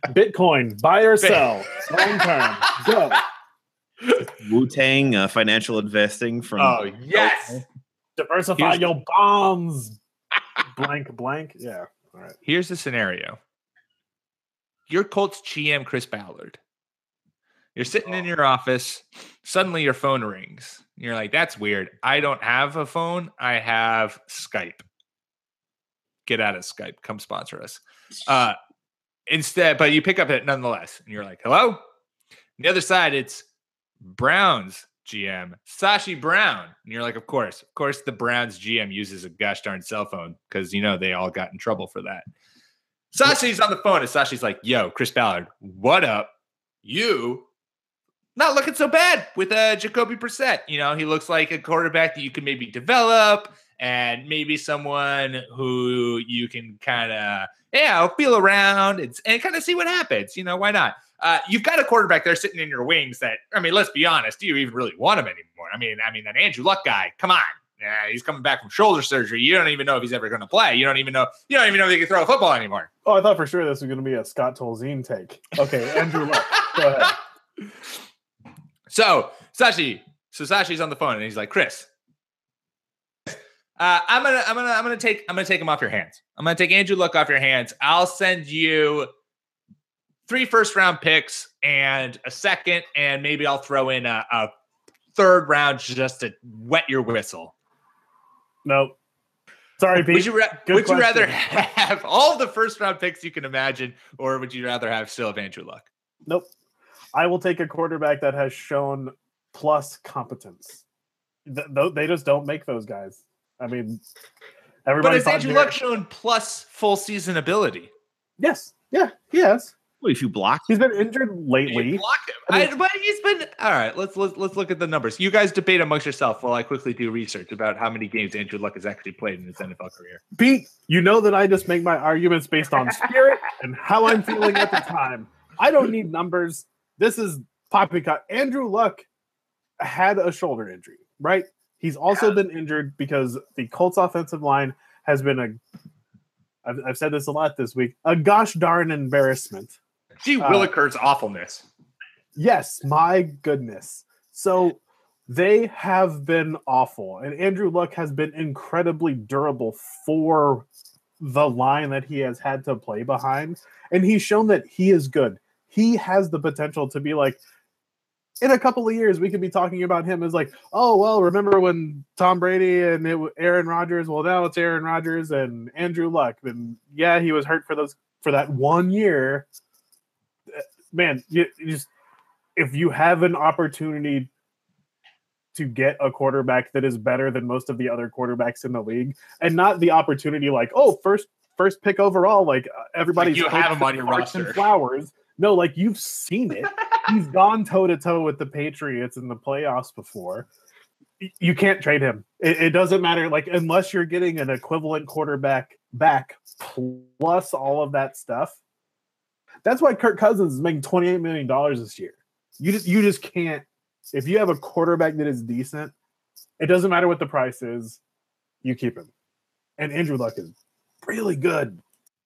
Bitcoin, buy or sell, long term? Go. Wu Tang uh, financial investing from. Oh yes, okay. Diversify Here's your bombs. Blank, blank. Yeah. All right. Here's the scenario: your Colts G M Chris Ballard. You're sitting in your office. Suddenly your phone rings. You're like, that's weird. I don't have a phone. I have Skype. Get out of Skype. Come sponsor us. Uh, instead, but you pick up it nonetheless. And you're like, hello? On the other side, it's Browns G M, Sashi Brown. And you're like, of course. Of course the Browns G M uses a gosh darn cell phone because, you know, they all got in trouble for that. Sashi's on the phone and Sashi's like, yo, Chris Ballard, what up? You... not looking so bad with uh, Jacoby Brissett. You know, he looks like a quarterback that you can maybe develop and maybe someone who you can kind of, yeah, feel around and, and kind of see what happens. You know, why not? Uh, you've got a quarterback there sitting in your wings that, I mean, let's be honest, do you even really want him anymore? I mean, I mean, that Andrew Luck guy, come on. Yeah, he's coming back from shoulder surgery. You don't even know if he's ever going to play. You don't even know. You don't even know if he can throw a football anymore. Oh, I thought for sure this was going to be a Scott Tolzien take. Okay, Andrew Luck, go ahead. So Sashi, so Sashi's on the phone and he's like, Chris, uh, I'm gonna, I'm gonna, I'm gonna take, I'm gonna take him off your hands. I'm gonna take Andrew Luck off your hands. I'll send you three first round picks and a second, and maybe I'll throw in a, a third round just to wet your whistle. Nope. Sorry, Pete. Would you, ra- would you rather have all the first round picks you can imagine, or would you rather have still have Andrew Luck? Nope. I will take a quarterback that has shown plus competence. Th- they just don't make those guys. I mean, everybody. But has Andrew Luck shown plus full season ability? Yes. Yeah, he has. Well, if you block, he's been injured lately. You block him. I mean, I, but he's been all right. Let's let's let's look at the numbers. You guys debate amongst yourself while I quickly do research about how many games Andrew Luck has actually played in his N F L career. Pete, you know that I just make my arguments based on spirit and how I'm feeling at the time. I don't need numbers. This is poppycock. Andrew Luck had a shoulder injury, right? He's also yeah. been injured because the Colts offensive line has been a, I've, I've said this a lot this week, a gosh darn embarrassment. Gee Williker's uh, awfulness. Yes, my goodness. So They have been awful, and Andrew Luck has been incredibly durable for the line that he has had to play behind, and he's shown that he is good. He has the potential to be like, in a couple of years, we could be talking about him as like, oh, well, remember when Tom Brady and it, Aaron Rodgers, well, now it's Aaron Rodgers and Andrew Luck. And yeah, he was hurt for those for that one year. Man, you, you just, if you have an opportunity to get a quarterback that is better than most of the other quarterbacks in the league, and not the opportunity like, oh, first first pick overall, like uh, everybody's like you have him on your roster. Flowers. No, like you've seen it. He's gone toe-to-toe with the Patriots in the playoffs before. You can't trade him. It, it doesn't matter, like, unless you're getting an equivalent quarterback back plus all of that stuff. That's why Kirk Cousins is making twenty-eight million dollars this year. You just you just can't. If you have a quarterback that is decent, it doesn't matter what the price is, you keep him. And Andrew Luck is really good.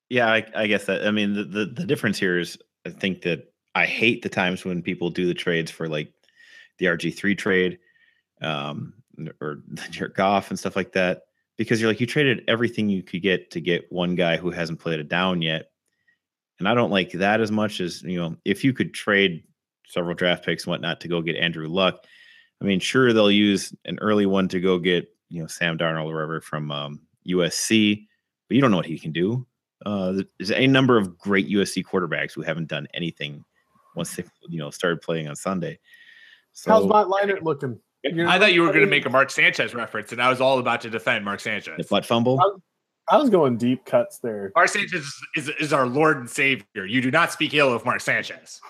Yeah, I, I guess that. I mean, the, the, the difference here is I think that I hate the times when people do the trades for like the R G three trade um, or the Jared Goff and stuff like that, because you're like, you traded everything you could get to get one guy who hasn't played a down yet. And I don't like that as much as, you know, if you could trade several draft picks and whatnot to go get Andrew Luck. I mean, sure, they'll use an early one to go get, you know, Sam Darnold or whatever from um, U S C, but you don't know what he can do. Uh, there's a number of great U S C quarterbacks who haven't done anything once they, you know, started playing on Sunday. So, how's my lineup looking? You're I thought you were going to make a Mark Sanchez reference, and I was all about to defend Mark Sanchez. The butt fumble? I, I was going deep cuts there. Mark Sanchez is, is, is our Lord and Savior. You do not speak ill of Mark Sanchez.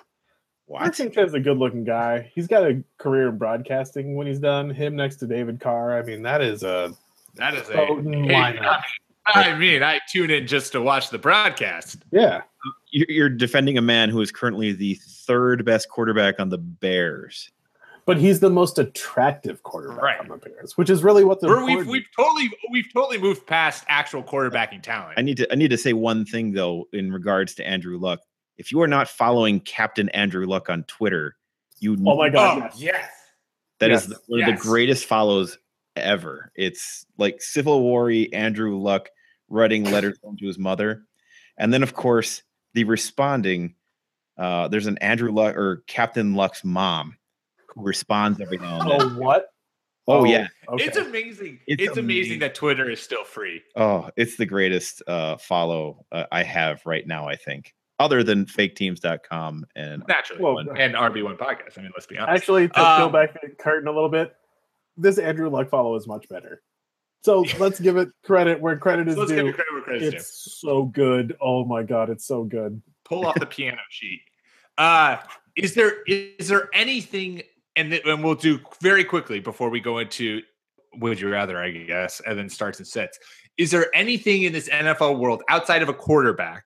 What? Mark Sanchez is a good-looking guy. He's got a career in broadcasting when he's done. Him next to David Carr. I mean, that is a that is a lineup. I mean, I tune in just to watch the broadcast. Yeah. You're defending a man who is currently the third best quarterback on the Bears. But he's the most attractive quarterback right. on the Bears, which is really what the We're, we've we've totally we've totally moved past actual quarterbacking talent. I need to I need to say one thing though in regards to Andrew Luck. If you are not following Captain Andrew Luck on Twitter, you Oh my god, oh, yes. That yes. is one yes. of the greatest follows ever. It's like Civil War-y Andrew Luck writing letters home to his mother. And then, of course, the responding, uh, there's an Andrew Luck or Captain Luck's mom who responds every now and then. Oh, what? Oh, oh yeah. Okay. It's amazing. It's, it's amazing. amazing that Twitter is still free. Oh, it's the greatest uh, follow uh, I have right now, I think, other than fake teams dot com and, Naturally, well, and R B one podcast. I mean, let's be honest. Actually, to um, go back to the curtain a little bit, this Andrew Luck follow is much better. So let's give it credit where credit is let's due. Give it credit where credit is it's due. So good. Oh my God, it's so good. Pull off the piano sheet. Uh, is there is there anything? And th- and we'll do very quickly before we go into would you rather, I guess, and then starts and sets. Is there anything in this N F L world outside of a quarterback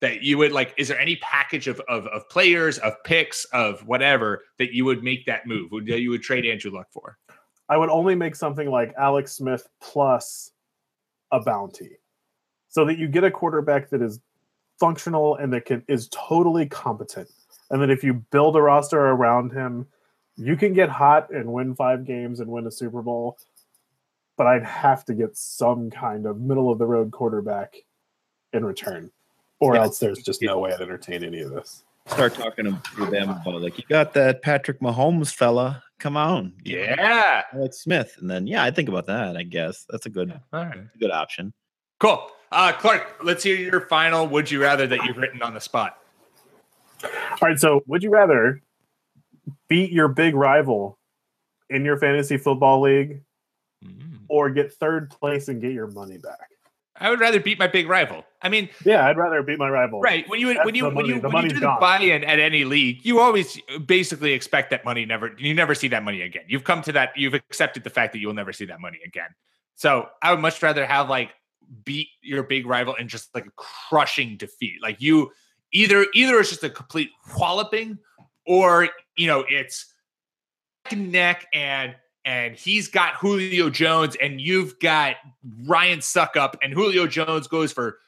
that you would like? Is there any package of of, of players, of picks, of whatever that you would make that move? Would you would trade Andrew Luck for? I would only make something like Alex Smith plus a bounty so that you get a quarterback that is functional and that can is totally competent. And then if you build a roster around him, you can get hot and win five games and win a Super Bowl. But I'd have to get some kind of middle of the road quarterback in return, or else there's just no way I'd entertain any of this. Start talking to them about like, you got that Patrick Mahomes fella. Come on. Yeah. Alex Smith. And then, yeah, I think about that, I guess. That's a good, yeah, all right. a good option. Cool. Uh, Clark, let's hear your final would you rather that you've written on the spot. All right. So would you rather beat your big rival in your fantasy football league mm. or get third place and get your money back? I would rather beat my big rival. I mean, yeah, I'd rather beat my rival. Right. When you, That's when you, when you, when you do the buy-in at any league, you always basically expect that money. Never, you never see that money again. You've come to that. You've accepted the fact that you will never see that money again. So I would much rather have like beat your big rival and just like a crushing defeat. Like you either, either it's just a complete walloping or, you know, it's neck and neck and, and he's got Julio Jones, and you've got Ryan Suckup, and Julio Jones goes for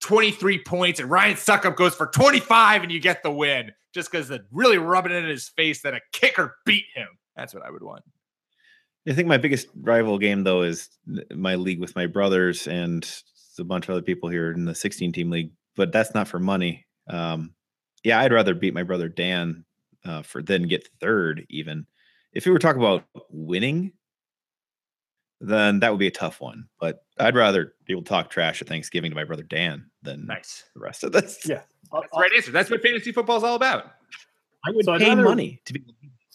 twenty-three points, and Ryan Suckup goes for twenty-five, and you get the win just because they're really rubbing it in his face that a kicker beat him. That's what I would want. I think my biggest rival game, though, is my league with my brothers and a bunch of other people here in the sixteen team league, but that's not for money. Um, yeah, I'd rather beat my brother Dan uh, for then get third even. If we were talking about winning, then that would be a tough one. But I'd rather be able to talk trash at Thanksgiving to my brother Dan than nice. the rest of this. Yeah, I'll, that's the right I'll, answer. That's what fantasy football is all about. I would so pay rather, money to be.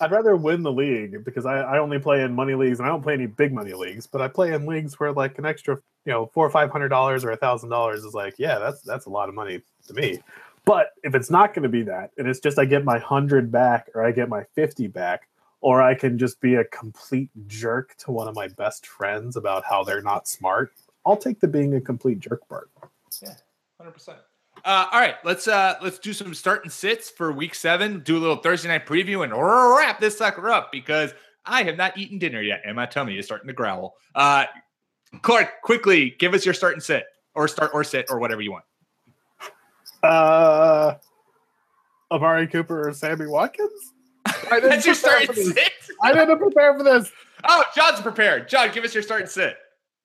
I'd rather win the league because I, I only play in money leagues and I don't play any big money leagues. But I play in leagues where like an extra, you know, four or five hundred dollars or a thousand dollars is like, yeah, that's that's a lot of money to me. But if it's not going to be that, and it's just I get my hundred back or I get my fifty back. Or I can just be a complete jerk to one of my best friends about how they're not smart. I'll take the being a complete jerk part. Yeah, one hundred percent. Uh, all right, let's uh, let's do some start and sits for week seven. Do a little Thursday night preview and wrap this sucker up because I have not eaten dinner yet, and my tummy is starting to growl. Uh, Clark, quickly give us your start and sit, or start or sit, or whatever you want. Uh, Amari Cooper or Sammy Watkins. I didn't, That's your start and sit? I didn't prepare for this. Oh, John's prepared. John, give us your start and sit.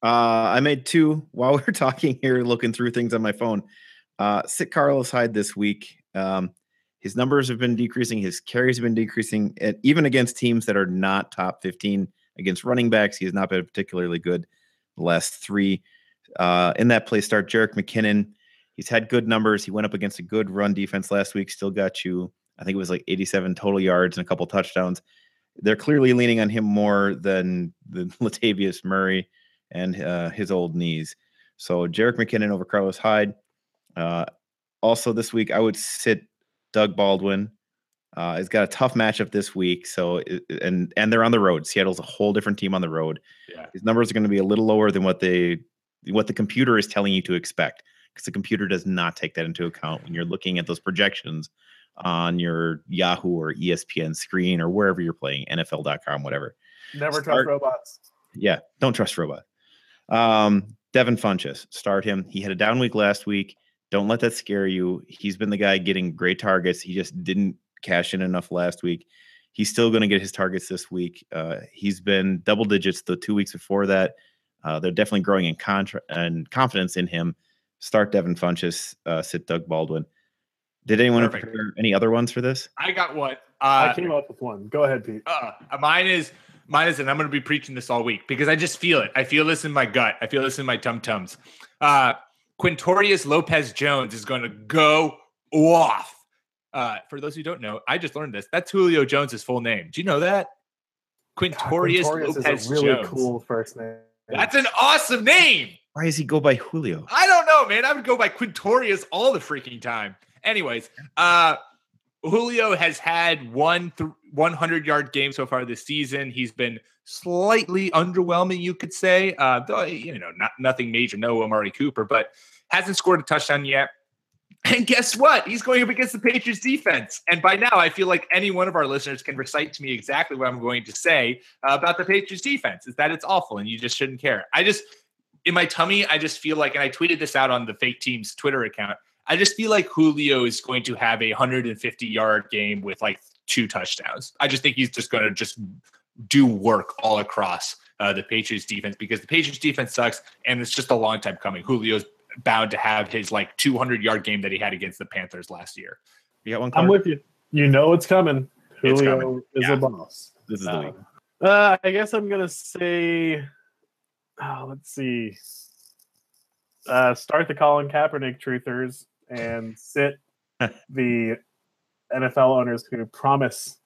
Uh, I made two while we were talking here, looking through things on my phone. Uh, sit Carlos Hyde this week. Um, his numbers have been decreasing. His carries have been decreasing. And even against teams that are not top fifteen, against running backs, he has not been particularly good the last three. Uh, in that play start, Jerick McKinnon. He's had good numbers. He went up against a good run defense last week. Still got you. I think it was like eighty-seven total yards and a couple touchdowns. They're clearly leaning on him more than the Latavius Murray and uh, his old knees. So Jerick McKinnon over Carlos Hyde. Uh, also this week, I would sit Doug Baldwin. Uh, he's got a tough matchup this week. So it, and and they're on the road. Seattle's a whole different team on the road. Yeah. His numbers are going to be a little lower than what they what the computer is telling you to expect because the computer does not take that into account when you're looking at those projections on your Yahoo or E S P N screen or wherever you're playing, N F L dot com, whatever. Never start, trust robots. Yeah, don't trust robots. Um, Devin Funchess, start him. He had a down week last week. Don't let that scare you. He's been the guy getting great targets. He just didn't cash in enough last week. He's still going to get his targets this week. Uh, he's been double digits the two weeks before that. Uh, they're definitely growing in contra- and confidence in him. Start Devin Funchess, uh, sit Doug Baldwin. Did anyone prepare any other ones for this? I got one. Uh, I came up with one. Go ahead, Pete. Uh, mine is, mine is, and I'm going to be preaching this all week because I just feel it. I feel this in my gut. I feel this in my tum-tums. Uh, Quintorius Lopez-Jones is going to go off. Uh, for those who don't know, I just learned this. That's Julio Jones' full name. Do you know that? Quintorius, God, Quintorius Lopez-Jones. Is a really cool first name. That's an awesome name. Why does he go by Julio? I don't know, man. I would go by Quintorius all the freaking time. Anyways, uh, Julio has had one th- hundred-yard game so far this season. He's been slightly underwhelming, you could say. Uh, though, you know, not nothing major, no Amari Cooper, but hasn't scored a touchdown yet. And guess what? He's going up against the Patriots defense. And by now, I feel like any one of our listeners can recite to me exactly what I'm going to say uh, about the Patriots defense, is that it's awful and you just shouldn't care. I just, in my tummy, I just feel like, and I tweeted this out on the Fake Teams Twitter account, I just feel like Julio is going to have a one hundred fifty-yard game with like two touchdowns. I just think he's just going to just do work all across uh, the Patriots defense because the Patriots defense sucks, and it's just a long time coming. Julio's bound to have his like two hundred-yard game that he had against the Panthers last year. You got one card? I'm with you. You know it's coming. Julio it's coming. is yeah. a boss. This is um, the week. Uh, I guess I'm going to say, oh, let's see. Uh, start the Colin Kaepernick truthers. And sit the N F L owners who promise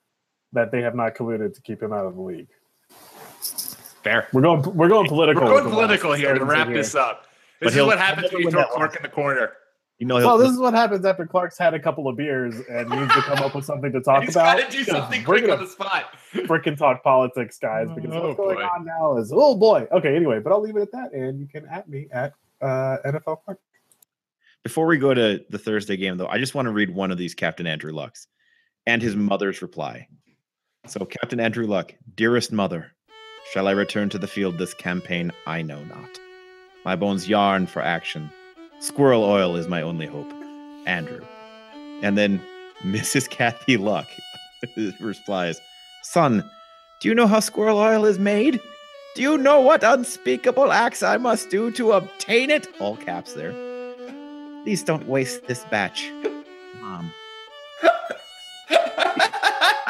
that they have not colluded to keep him out of the league. Fair. We're going. We're going political. We're going political here to wrap this up. This is what happens when you throw Clark in the corner. You know. Well, this is what happens after Clark's had a couple of beers and needs to come up with something to talk about. He's got to do something quick on the spot. Freaking talk politics, guys. Because what's going on now is oh boy. Okay. Anyway, but I'll leave it at that, and you can at me at uh, N F L Clark. Before we go to the Thursday game, though, I just want to read one of these Captain Andrew Lucks and his mother's reply. So, Captain Andrew Luck, dearest mother, shall I return to the field this campaign? I know not. My bones yarn for action. Squirrel oil is my only hope. Andrew. And then Missus Kathy Luck replies, son, Do you know how squirrel oil is made? Do you know what unspeakable acts I must do to obtain it? All caps there. Please don't waste this batch, Mom.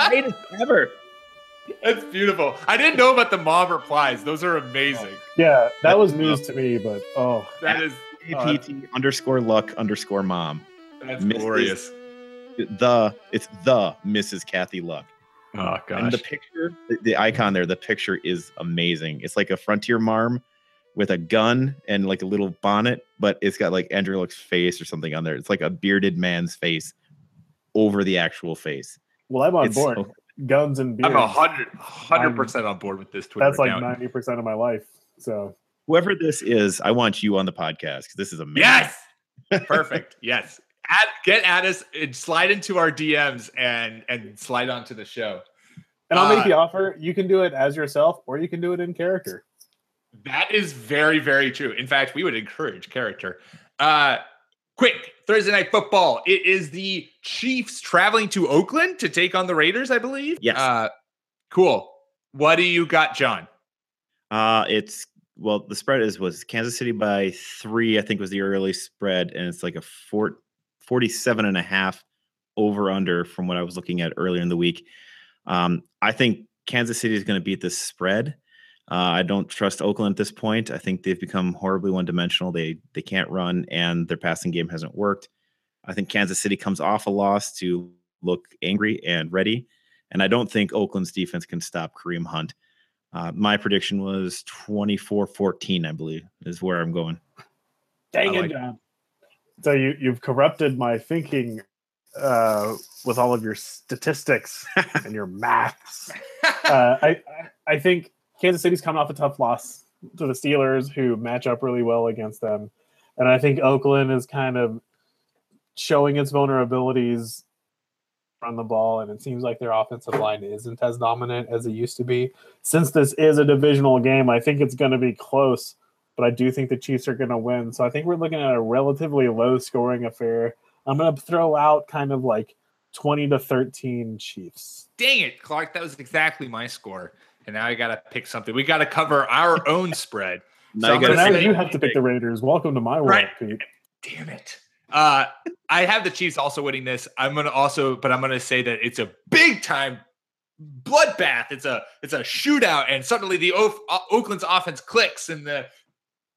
Greatest ever. That's beautiful. I didn't know about the mom replies. Those are amazing. Yeah, that That's was news awesome. to me, but oh. That is A P T uh, underscore luck underscore mom. That's Missus glorious. The, it's the Missus Kathy Luck. Oh, gosh. And the picture, the, the icon there, the picture is amazing. It's like a frontier marm with a gun and like a little bonnet, but it's got like Andrew Luck's face or something on there. It's like a bearded man's face over the actual face. Well, I'm on it's board. So, guns and beards. I'm one hundred percent on board with this Twitter That's account. Like ninety percent of my life. So whoever this is, I want you on the podcast because this is amazing. Yes! Perfect. Yes. At, get at us and slide into our D Ms and, and slide onto the show. And I'll uh, make the offer. You can do it as yourself or you can do it in character. That is very, very true. In fact, we would encourage character. Uh, quick, Thursday Night Football. It is the Chiefs traveling to Oakland to take on the Raiders, I believe. Yes. Uh, cool. What do you got, John? Uh, it's, well, the spread is was Kansas City by three, I think was the early spread, and it's like a four, forty-seven and a half over under from what I was looking at earlier in the week. Um, I think Kansas City is going to beat this spread. Uh, I don't trust Oakland at this point. I think they've become horribly one-dimensional. They they can't run, and their passing game hasn't worked. I think Kansas City comes off a loss to look angry and ready, and I don't think Oakland's defense can stop Kareem Hunt. Uh, my prediction was twenty-four fourteen, I believe, is where I'm going. Dang it, John. So you, you've corrupted my thinking uh, with all of your statistics and your maths. Uh, I I think... Kansas City's coming off a tough loss to the Steelers, who match up really well against them. And I think Oakland is kind of showing its vulnerabilities on the ball, and it seems like their offensive line isn't as dominant as it used to be. Since this is a divisional game, I think it's going to be close, but I do think the Chiefs are going to win. So I think we're looking at a relatively low-scoring affair. I'm going to throw out kind of like twenty to thirteen Chiefs. Dang it, Clark. That was exactly my score. And now I got to pick something. We got to cover our own spread. So you, now you have to pick the Raiders. Welcome to my world, right. Pete. Damn it. Uh, I have the Chiefs also winning this. I'm going to also, but I'm going to say that it's a big time bloodbath. It's a, it's a shootout. And suddenly the o- Oakland's offense clicks and the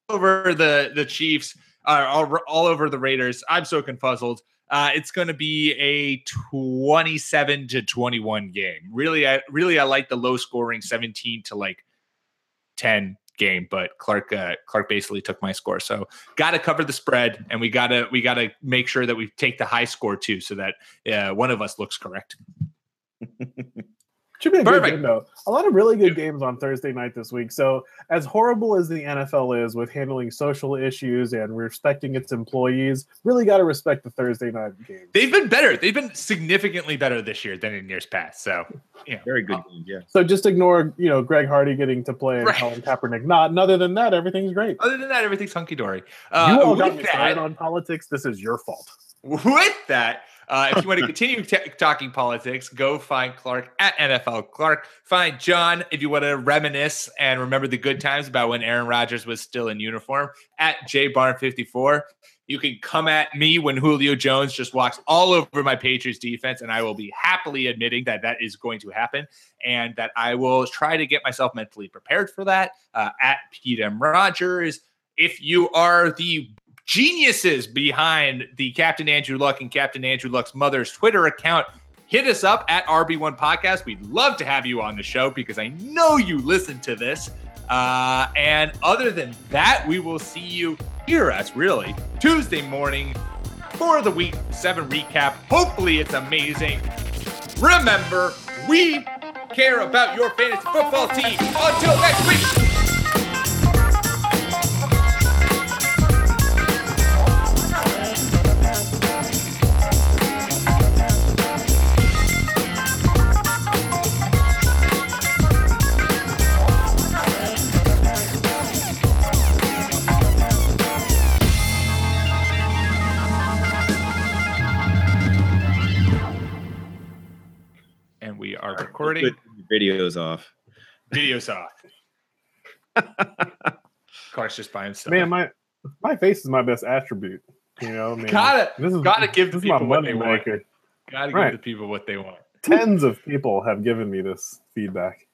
over the, the Chiefs are all, all over the Raiders. I'm so confuzzled. Uh, it's going to be a twenty-seven to twenty-one game. Really, I really I like the low scoring seventeen to like ten game, but Clark uh, Clark basically took my score. So got to cover the spread, and we gotta we gotta make sure that we take the high score too, so that uh, one of us looks correct. Should be a Perfect. good game though. A lot of really good games on Thursday night this week. So as horrible as the N F L is with handling social issues and respecting its employees, really got to respect the Thursday night games. They've been better. They've been significantly better this year than in years past. So yeah, very good game. Yeah. So just ignore, you know, Greg Hardy getting to play and right. Colin Kaepernick not. And other than that, everything's great. Other than that, everything's hunky dory. Uh, you all got me started on politics. This is your fault. With that. Uh, if you want to continue t- talking politics, go find Clark at N F L Clark. Find John if you want to reminisce and remember the good times about when Aaron Rodgers was still in uniform at J Barn fifty-four. You can come at me when Julio Jones just walks all over my Patriots defense, and I will be happily admitting that that is going to happen and that I will try to get myself mentally prepared for that uh, at Pete M. Rogers. If you are the geniuses behind the Captain Andrew Luck and Captain Andrew Luck's mother's Twitter account, hit us up at R B one Podcast. We'd love to have you on the show because I know you listen to this. Uh, and other than that, we will see you, hear us really, Tuesday morning for the Week seven recap. Hopefully it's amazing. Remember, we care about your fantasy football team. Until next week. Recording videos off. Video saw. Car's just by himself. Man, my my face is my best attribute. You know, I mean, gotta this is, gotta give the people what they want. Gotta give the people what they want. Tens of people have given me this feedback.